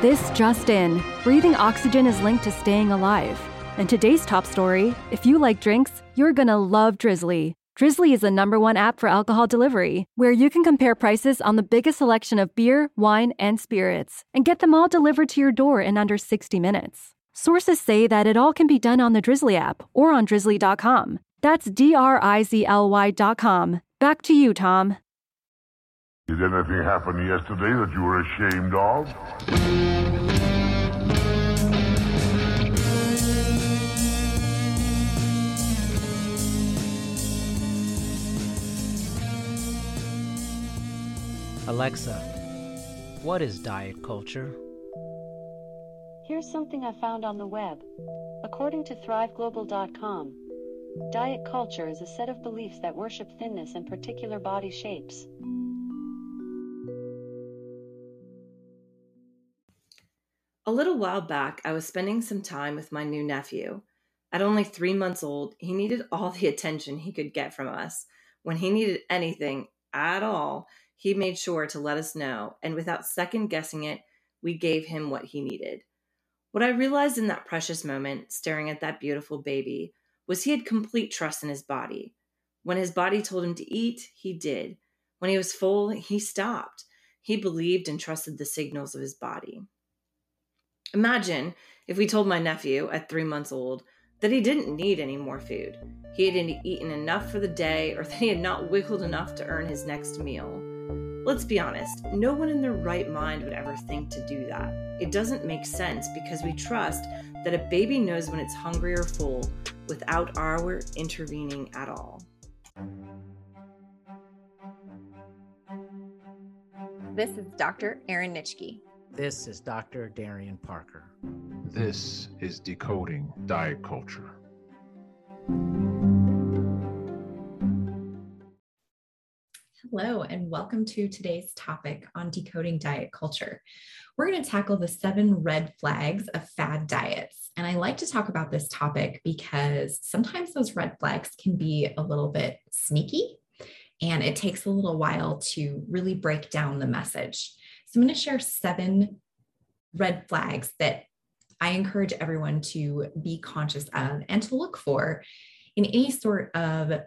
This just in, breathing oxygen is linked to staying alive. And today's top story, if you like drinks, you're gonna love Drizly. Drizly is the #1 app for alcohol delivery, where you can compare prices on the biggest selection of beer, wine, and spirits, and get them all delivered to your door in under 60 minutes. Sources say that it all can be done on the Drizly app or on Drizly.com. That's DRIZLY.com. Back to you, Tom. Did anything happen yesterday that you were ashamed of? Alexa, what is diet culture? Here's something I found on the web. According to ThriveGlobal.com, diet culture is a set of beliefs that worship thinness and particular body shapes. A little while back, I was spending some time with my new nephew. At only 3 months old, he needed all the attention he could get from us. When he needed anything at all, he made sure to let us know, and without second-guessing it, we gave him what he needed. What I realized in that precious moment, staring at that beautiful baby, was he had complete trust in his body. When his body told him to eat, he did. When he was full, he stopped. He believed and trusted the signals of his body. Imagine if we told my nephew at 3 months old that he didn't need any more food, he hadn't eaten enough for the day, or that he had not wiggled enough to earn his next meal. Let's be honest, no one in their right mind would ever think to do that. It doesn't make sense because we trust that a baby knows when it's hungry or full without our intervening at all. This is Dr. Erin Nitschke. This is Dr. Darian Parker. This is Decoding Diet Culture. Hello, and welcome to today's topic on Decoding Diet Culture. We're going to tackle the 7 red flags of fad diets. And I like to talk about this topic because sometimes those red flags can be a little bit sneaky, and it takes a little while to really break down the message. So I'm going to share 7 red flags that I encourage everyone to be conscious of and to look for in any sort of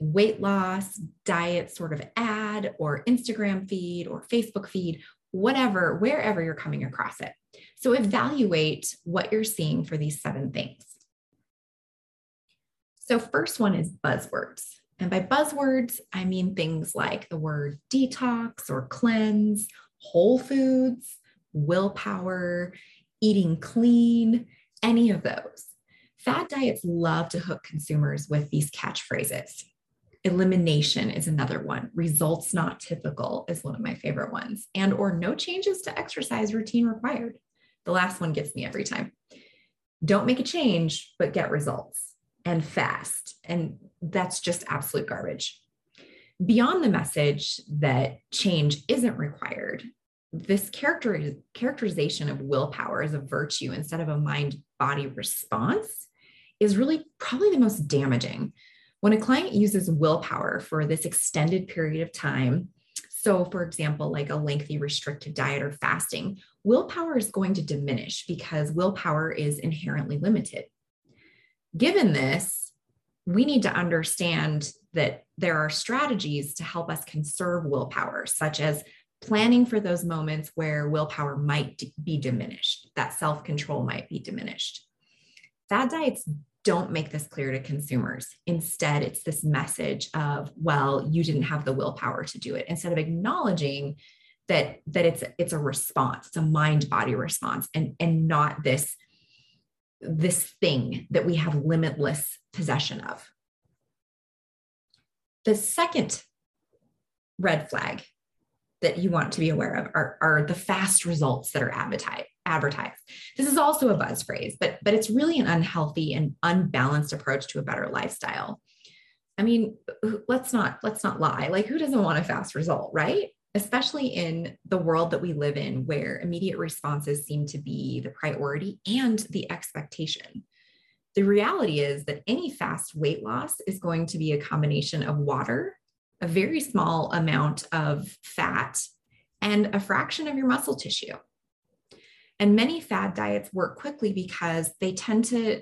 weight loss, diet sort of ad or Instagram feed or Facebook feed, whatever, wherever you're coming across it. So evaluate what you're seeing for these 7 things. So first one is buzzwords. And by buzzwords, I mean things like the word detox or cleanse, whole foods, willpower, eating clean, any of those. Fad diets love to hook consumers with these catchphrases. Elimination is another one. Results not typical is one of my favorite ones. And or no changes to exercise routine required. The last one gets me every time. Don't make a change, but get results. And fast. And that's just absolute garbage. Beyond the message that change isn't required, this characterization of willpower as a virtue instead of a mind-body response is really probably the most damaging. When a client uses willpower for this extended period of time, so for example, like a lengthy restrictive diet or fasting, willpower is going to diminish because willpower is inherently limited. Given this, we need to understand that there are strategies to help us conserve willpower, such as planning for those moments where willpower might be diminished, that self-control might be diminished. Fad diets don't make this clear to consumers. Instead, it's this message of, well, you didn't have the willpower to do it, instead of acknowledging that it's a response, it's a mind-body response, and not this thing that we have limitless possession of. The second red flag that you want to be aware of are the fast results that are advertised. This is also a buzz phrase, but it's really an unhealthy and unbalanced approach to a better lifestyle. I mean, let's not lie. Like, who doesn't want a fast result, right? Especially in the world that we live in, where immediate responses seem to be the priority and the expectation. The reality is that any fast weight loss is going to be a combination of water, a very small amount of fat, and a fraction of your muscle tissue. And many fad diets work quickly because they tend to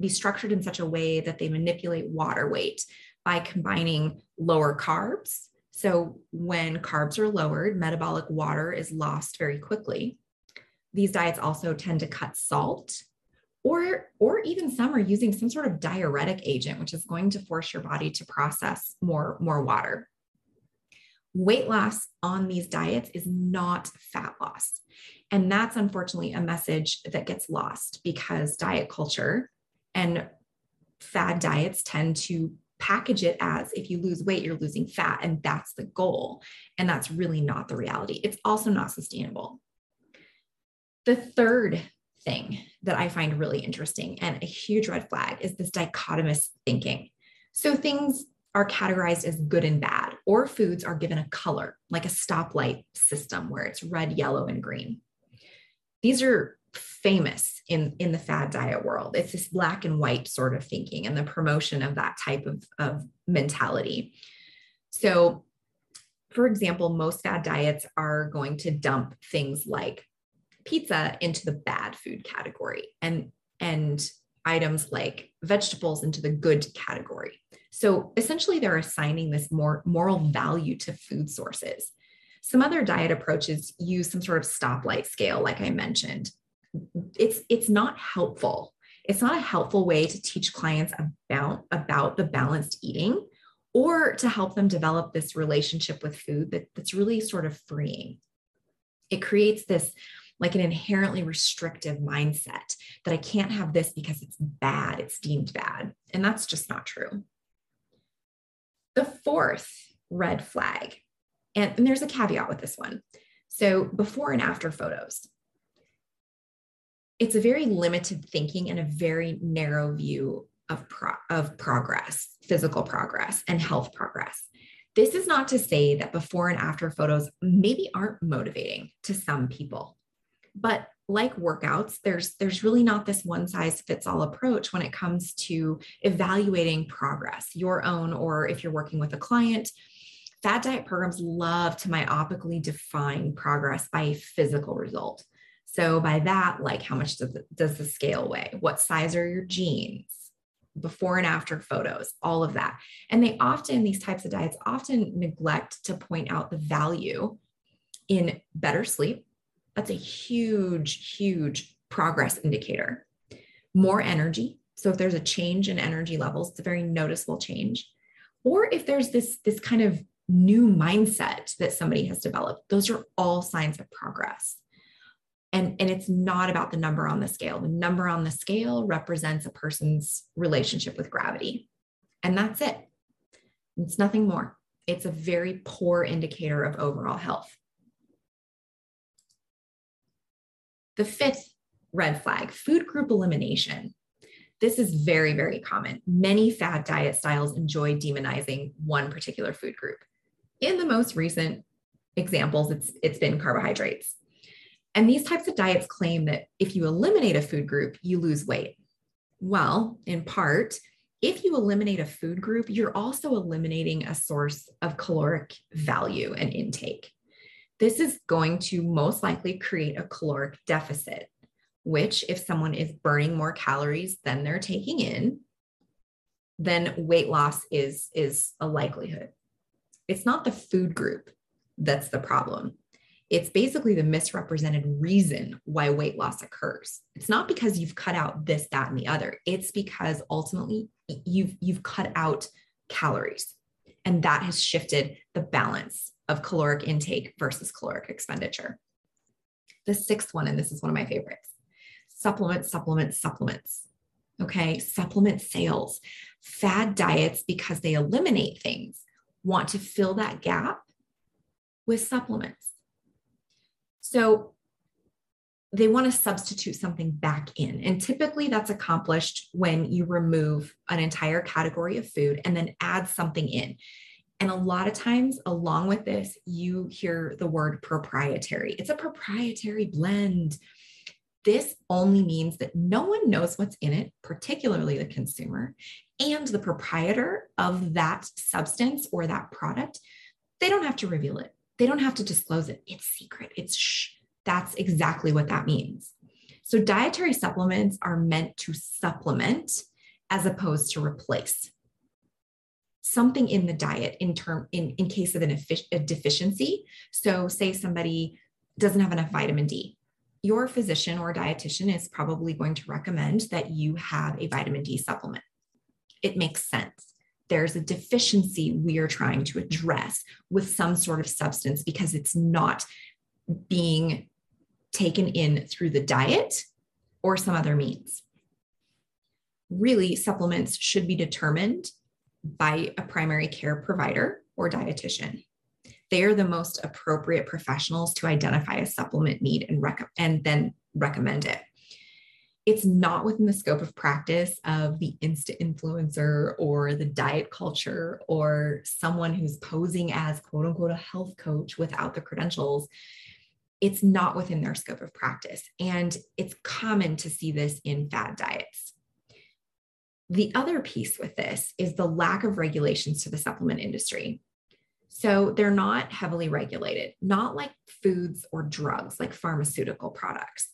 be structured in such a way that they manipulate water weight by combining lower carbs. So when carbs are lowered, metabolic water is lost very quickly. These diets also tend to cut salt, or even some are using some sort of diuretic agent, which is going to force your body to process more water. Weight loss on these diets is not fat loss. And that's unfortunately a message that gets lost because diet culture and fad diets tend to package it as, if you lose weight, you're losing fat, and that's the goal. And that's really not the reality. It's also not sustainable. The third thing that I find really interesting and a huge red flag is this dichotomous thinking. So things are categorized as good and bad, or foods are given a color, like a stoplight system where it's red, yellow, and green. These are famous in the fad diet world. It's this black and white sort of thinking and the promotion of that type of mentality. So, for example, most fad diets are going to dump things like pizza into the bad food category and items like vegetables into the good category. So essentially they're assigning this more moral value to food sources. Some other diet approaches use some sort of stoplight scale, like I mentioned. It's not helpful. It's not a helpful way to teach clients about the balanced eating or to help them develop this relationship with food that's really sort of freeing. It creates this like an inherently restrictive mindset that I can't have this because it's bad, it's deemed bad. And that's just not true. The fourth red flag, and there's a caveat with this one. So before and after photos. It's a very limited thinking and a very narrow view of progress, physical progress and health progress. This is not to say that before and after photos maybe aren't motivating to some people. But like workouts, there's really not this one size fits all approach when it comes to evaluating progress, your own, or if you're working with a client. Fad diet programs love to myopically define progress by a physical result. So by that, like how much does the scale weigh? What size are your jeans? Before and after photos, all of that. And they often, these types of diets often neglect to point out the value in better sleep. That's a huge, huge progress indicator. More energy. So if there's a change in energy levels, it's a very noticeable change. Or if there's this kind of new mindset that somebody has developed, those are all signs of progress. And it's not about the number on the scale. The number on the scale represents a person's relationship with gravity. And that's it. It's nothing more. It's a very poor indicator of overall health. The fifth red flag, food group elimination. This is very, very common. Many fad diet styles enjoy demonizing one particular food group. In the most recent examples, it's been carbohydrates. And these types of diets claim that if you eliminate a food group, you lose weight. Well, in part, if you eliminate a food group, you're also eliminating a source of caloric value and intake. This is going to most likely create a caloric deficit, which if someone is burning more calories than they're taking in, then weight loss is a likelihood. It's not the food group that's the problem. It's basically the misrepresented reason why weight loss occurs. It's not because you've cut out this, that, and the other. It's because ultimately you've cut out calories, and that has shifted the balance of caloric intake versus caloric expenditure. The sixth one, and this is one of my favorites, supplements. Okay, supplement sales. Fad diets, because they eliminate things, want to fill that gap with supplements. So they want to substitute something back in. And typically that's accomplished when you remove an entire category of food and then add something in. And a lot of times along with this, you hear the word proprietary. It's a proprietary blend. This only means that no one knows what's in it, particularly the consumer, and the proprietor of that substance or that product. They don't have to reveal it. They don't have to disclose it. It's secret. It's shh. That's exactly what that means. So dietary supplements are meant to supplement as opposed to replace something in the diet in case of a deficiency. So say somebody doesn't have enough vitamin D. Your physician or dietitian is probably going to recommend that you have a vitamin D supplement. It makes sense. There's a deficiency we are trying to address with some sort of substance because it's not being taken in through the diet or some other means. Really, supplements should be determined by a primary care provider or dietitian. They are the most appropriate professionals to identify a supplement need and then recommend it. It's not within the scope of practice of the Insta influencer or the diet culture or someone who's posing as quote unquote a health coach without the credentials. It's not within their scope of practice. And it's common to see this in fad diets. The other piece with this is the lack of regulations to the supplement industry. So they're not heavily regulated, not like foods or drugs, like pharmaceutical products.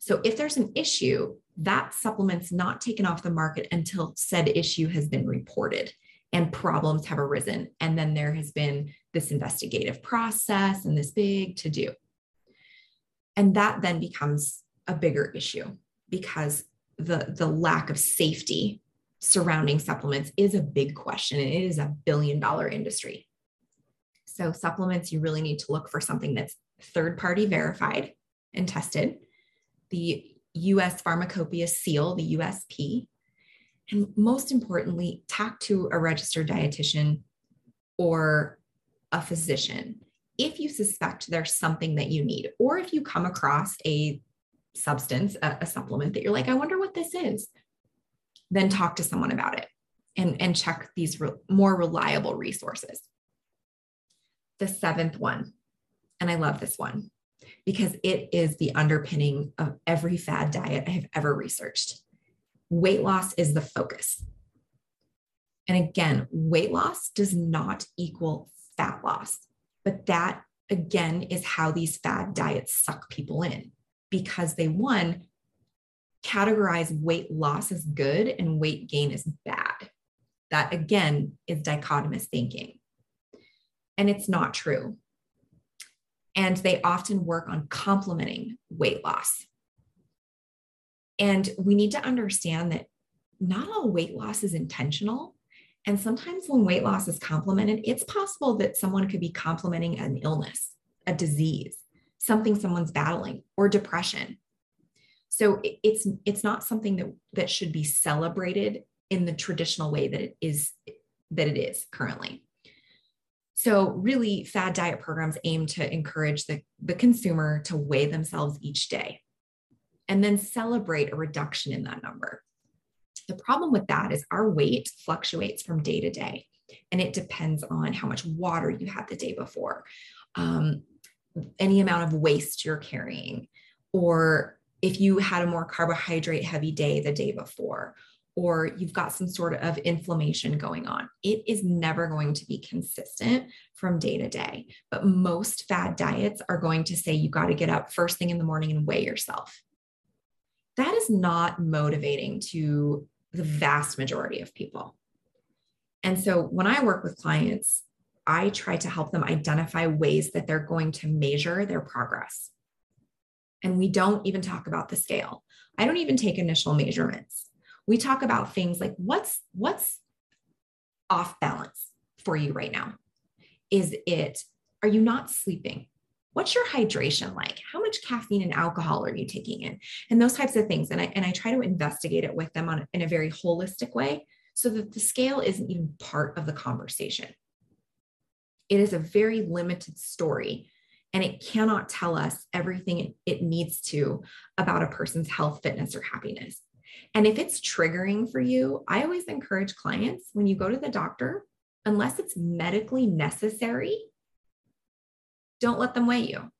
So if there's an issue, that supplement's not taken off the market until said issue has been reported and problems have arisen. And then there has been this investigative process and this big to-do. And that then becomes a bigger issue because the lack of safety surrounding supplements is a big question. And it is a $1 billion industry. So supplements, you really need to look for something that's third-party verified and tested. The US Pharmacopoeia seal, the USP, and most importantly, talk to a registered dietitian or a physician if you suspect there's something that you need, or if you come across a substance, a supplement that you're like, I wonder what this is, then talk to someone about it and check these more reliable resources. The seventh one, and I love this one, because it is the underpinning of every fad diet I have ever researched. Weight loss is the focus. And again, weight loss does not equal fat loss, but that again is how these fad diets suck people in, because they one, categorize weight loss as good and weight gain as bad. That again is dichotomous thinking. And it's not true. And they often work on complementing weight loss. And we need to understand that not all weight loss is intentional. And sometimes when weight loss is complemented, it's possible that someone could be complementing an illness, a disease, something someone's battling, or depression. So it's not something that should be celebrated in the traditional way that it is currently. So really, fad diet programs aim to encourage the consumer to weigh themselves each day and then celebrate a reduction in that number. The problem with that is our weight fluctuates from day to day, and it depends on how much water you had the day before, any amount of waste you're carrying, or if you had a more carbohydrate heavy day the day before, or you've got some sort of inflammation going on. It is never going to be consistent from day to day. But most fad diets are going to say, you got to get up first thing in the morning and weigh yourself. That is not motivating to the vast majority of people. And so when I work with clients, I try to help them identify ways that they're going to measure their progress. And we don't even talk about the scale. I don't even take initial measurements. We talk about things like what's off balance for you right now? Are you not sleeping? What's your hydration like? How much caffeine and alcohol are you taking in? And those types of things. And I try to investigate it with them in a very holistic way so that the scale isn't even part of the conversation. It is a very limited story, and it cannot tell us everything it needs to about a person's health, fitness, or happiness. And if it's triggering for you, I always encourage clients, when you go to the doctor, unless it's medically necessary, don't let them weigh you,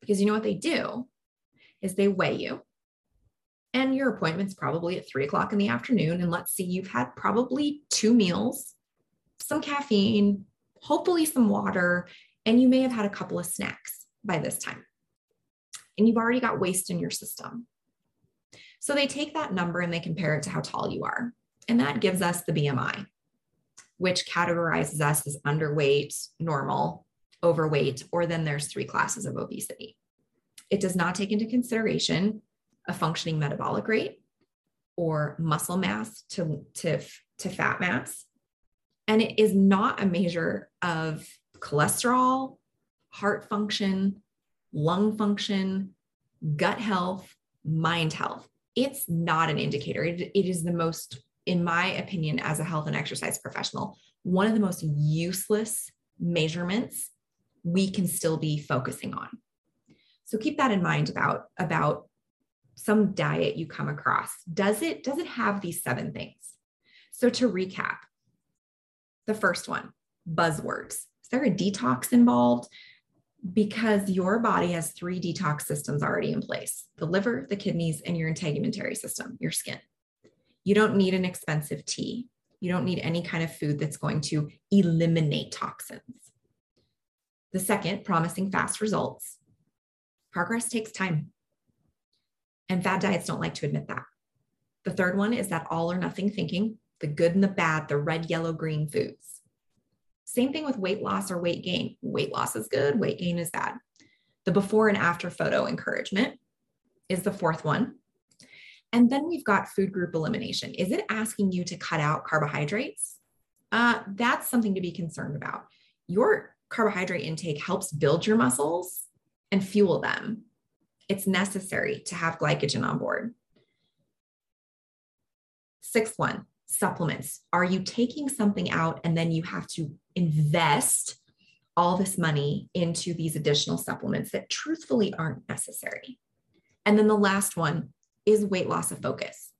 because you know what they do is they weigh you, and your appointment's probably at 3 o'clock in the afternoon. And let's see, you've had probably 2 meals, some caffeine, hopefully some water, and you may have had a couple of snacks by this time, and you've already got waste in your system. So they take that number and they compare it to how tall you are. And that gives us the BMI, which categorizes us as underweight, normal, overweight, or then there's 3 classes of obesity. It does not take into consideration a functioning metabolic rate or muscle mass to fat mass. And it is not a measure of cholesterol, heart function, lung function, gut health, mind health. It's not an indicator. It is the most, in my opinion, as a health and exercise professional, one of the most useless measurements we can still be focusing on. So keep that in mind about some diet you come across. Does it have these 7 things? So to recap, the first one, buzzwords. Is there a detox involved? Because your body has 3 detox systems already in place: the liver, the kidneys, and your integumentary system, your skin. You don't need an expensive tea. You don't need any kind of food that's going to eliminate toxins. The second, promising fast results. Progress takes time, and fad diets don't like to admit that. The third one is that all or nothing thinking, the good and the bad, the red, yellow, green foods. Same thing with weight loss or weight gain. Weight loss is good, weight gain is bad. The before and after photo encouragement is the fourth one. And then we've got food group elimination. Is it asking you to cut out carbohydrates? That's something to be concerned about. Your carbohydrate intake helps build your muscles and fuel them. It's necessary to have glycogen on board. Sixth one, supplements. Are you taking something out and then you have to invest all this money into these additional supplements that truthfully aren't necessary? And then the last one is weight loss of focus.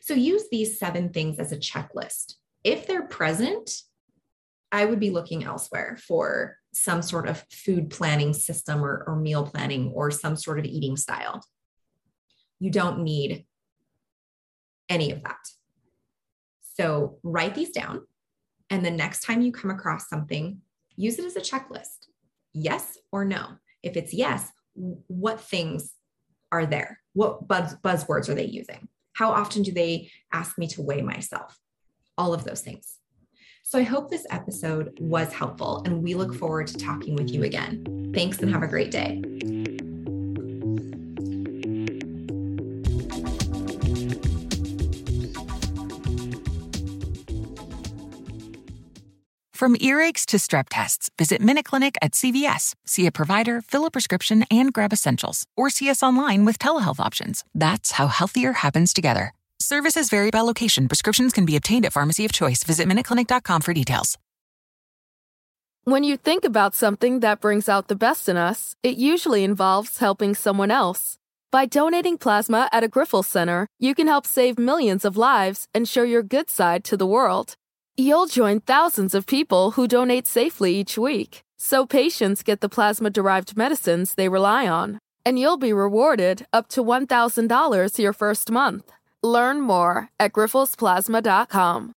So use these 7 things as a checklist. If they're present, I would be looking elsewhere for some sort of food planning system or meal planning or some sort of eating style. You don't need any of that. So write these down, and the next time you come across something, use it as a checklist. Yes or no? If it's yes, what things are there? What buzzwords are they using? How often do they ask me to weigh myself? All of those things. So I hope this episode was helpful, and we look forward to talking with you again. Thanks, and have a great day. From earaches to strep tests, visit MinuteClinic at CVS. See a provider, fill a prescription, and grab essentials. Or see us online with telehealth options. That's how healthier happens together. Services vary by location. Prescriptions can be obtained at pharmacy of choice. Visit MinuteClinic.com for details. When you think about something that brings out the best in us, it usually involves helping someone else. By donating plasma at a Grifols center, you can help save millions of lives and show your good side to the world. You'll join thousands of people who donate safely each week, so patients get the plasma-derived medicines they rely on. And you'll be rewarded up to $1,000 your first month. Learn more at grifosplasma.com.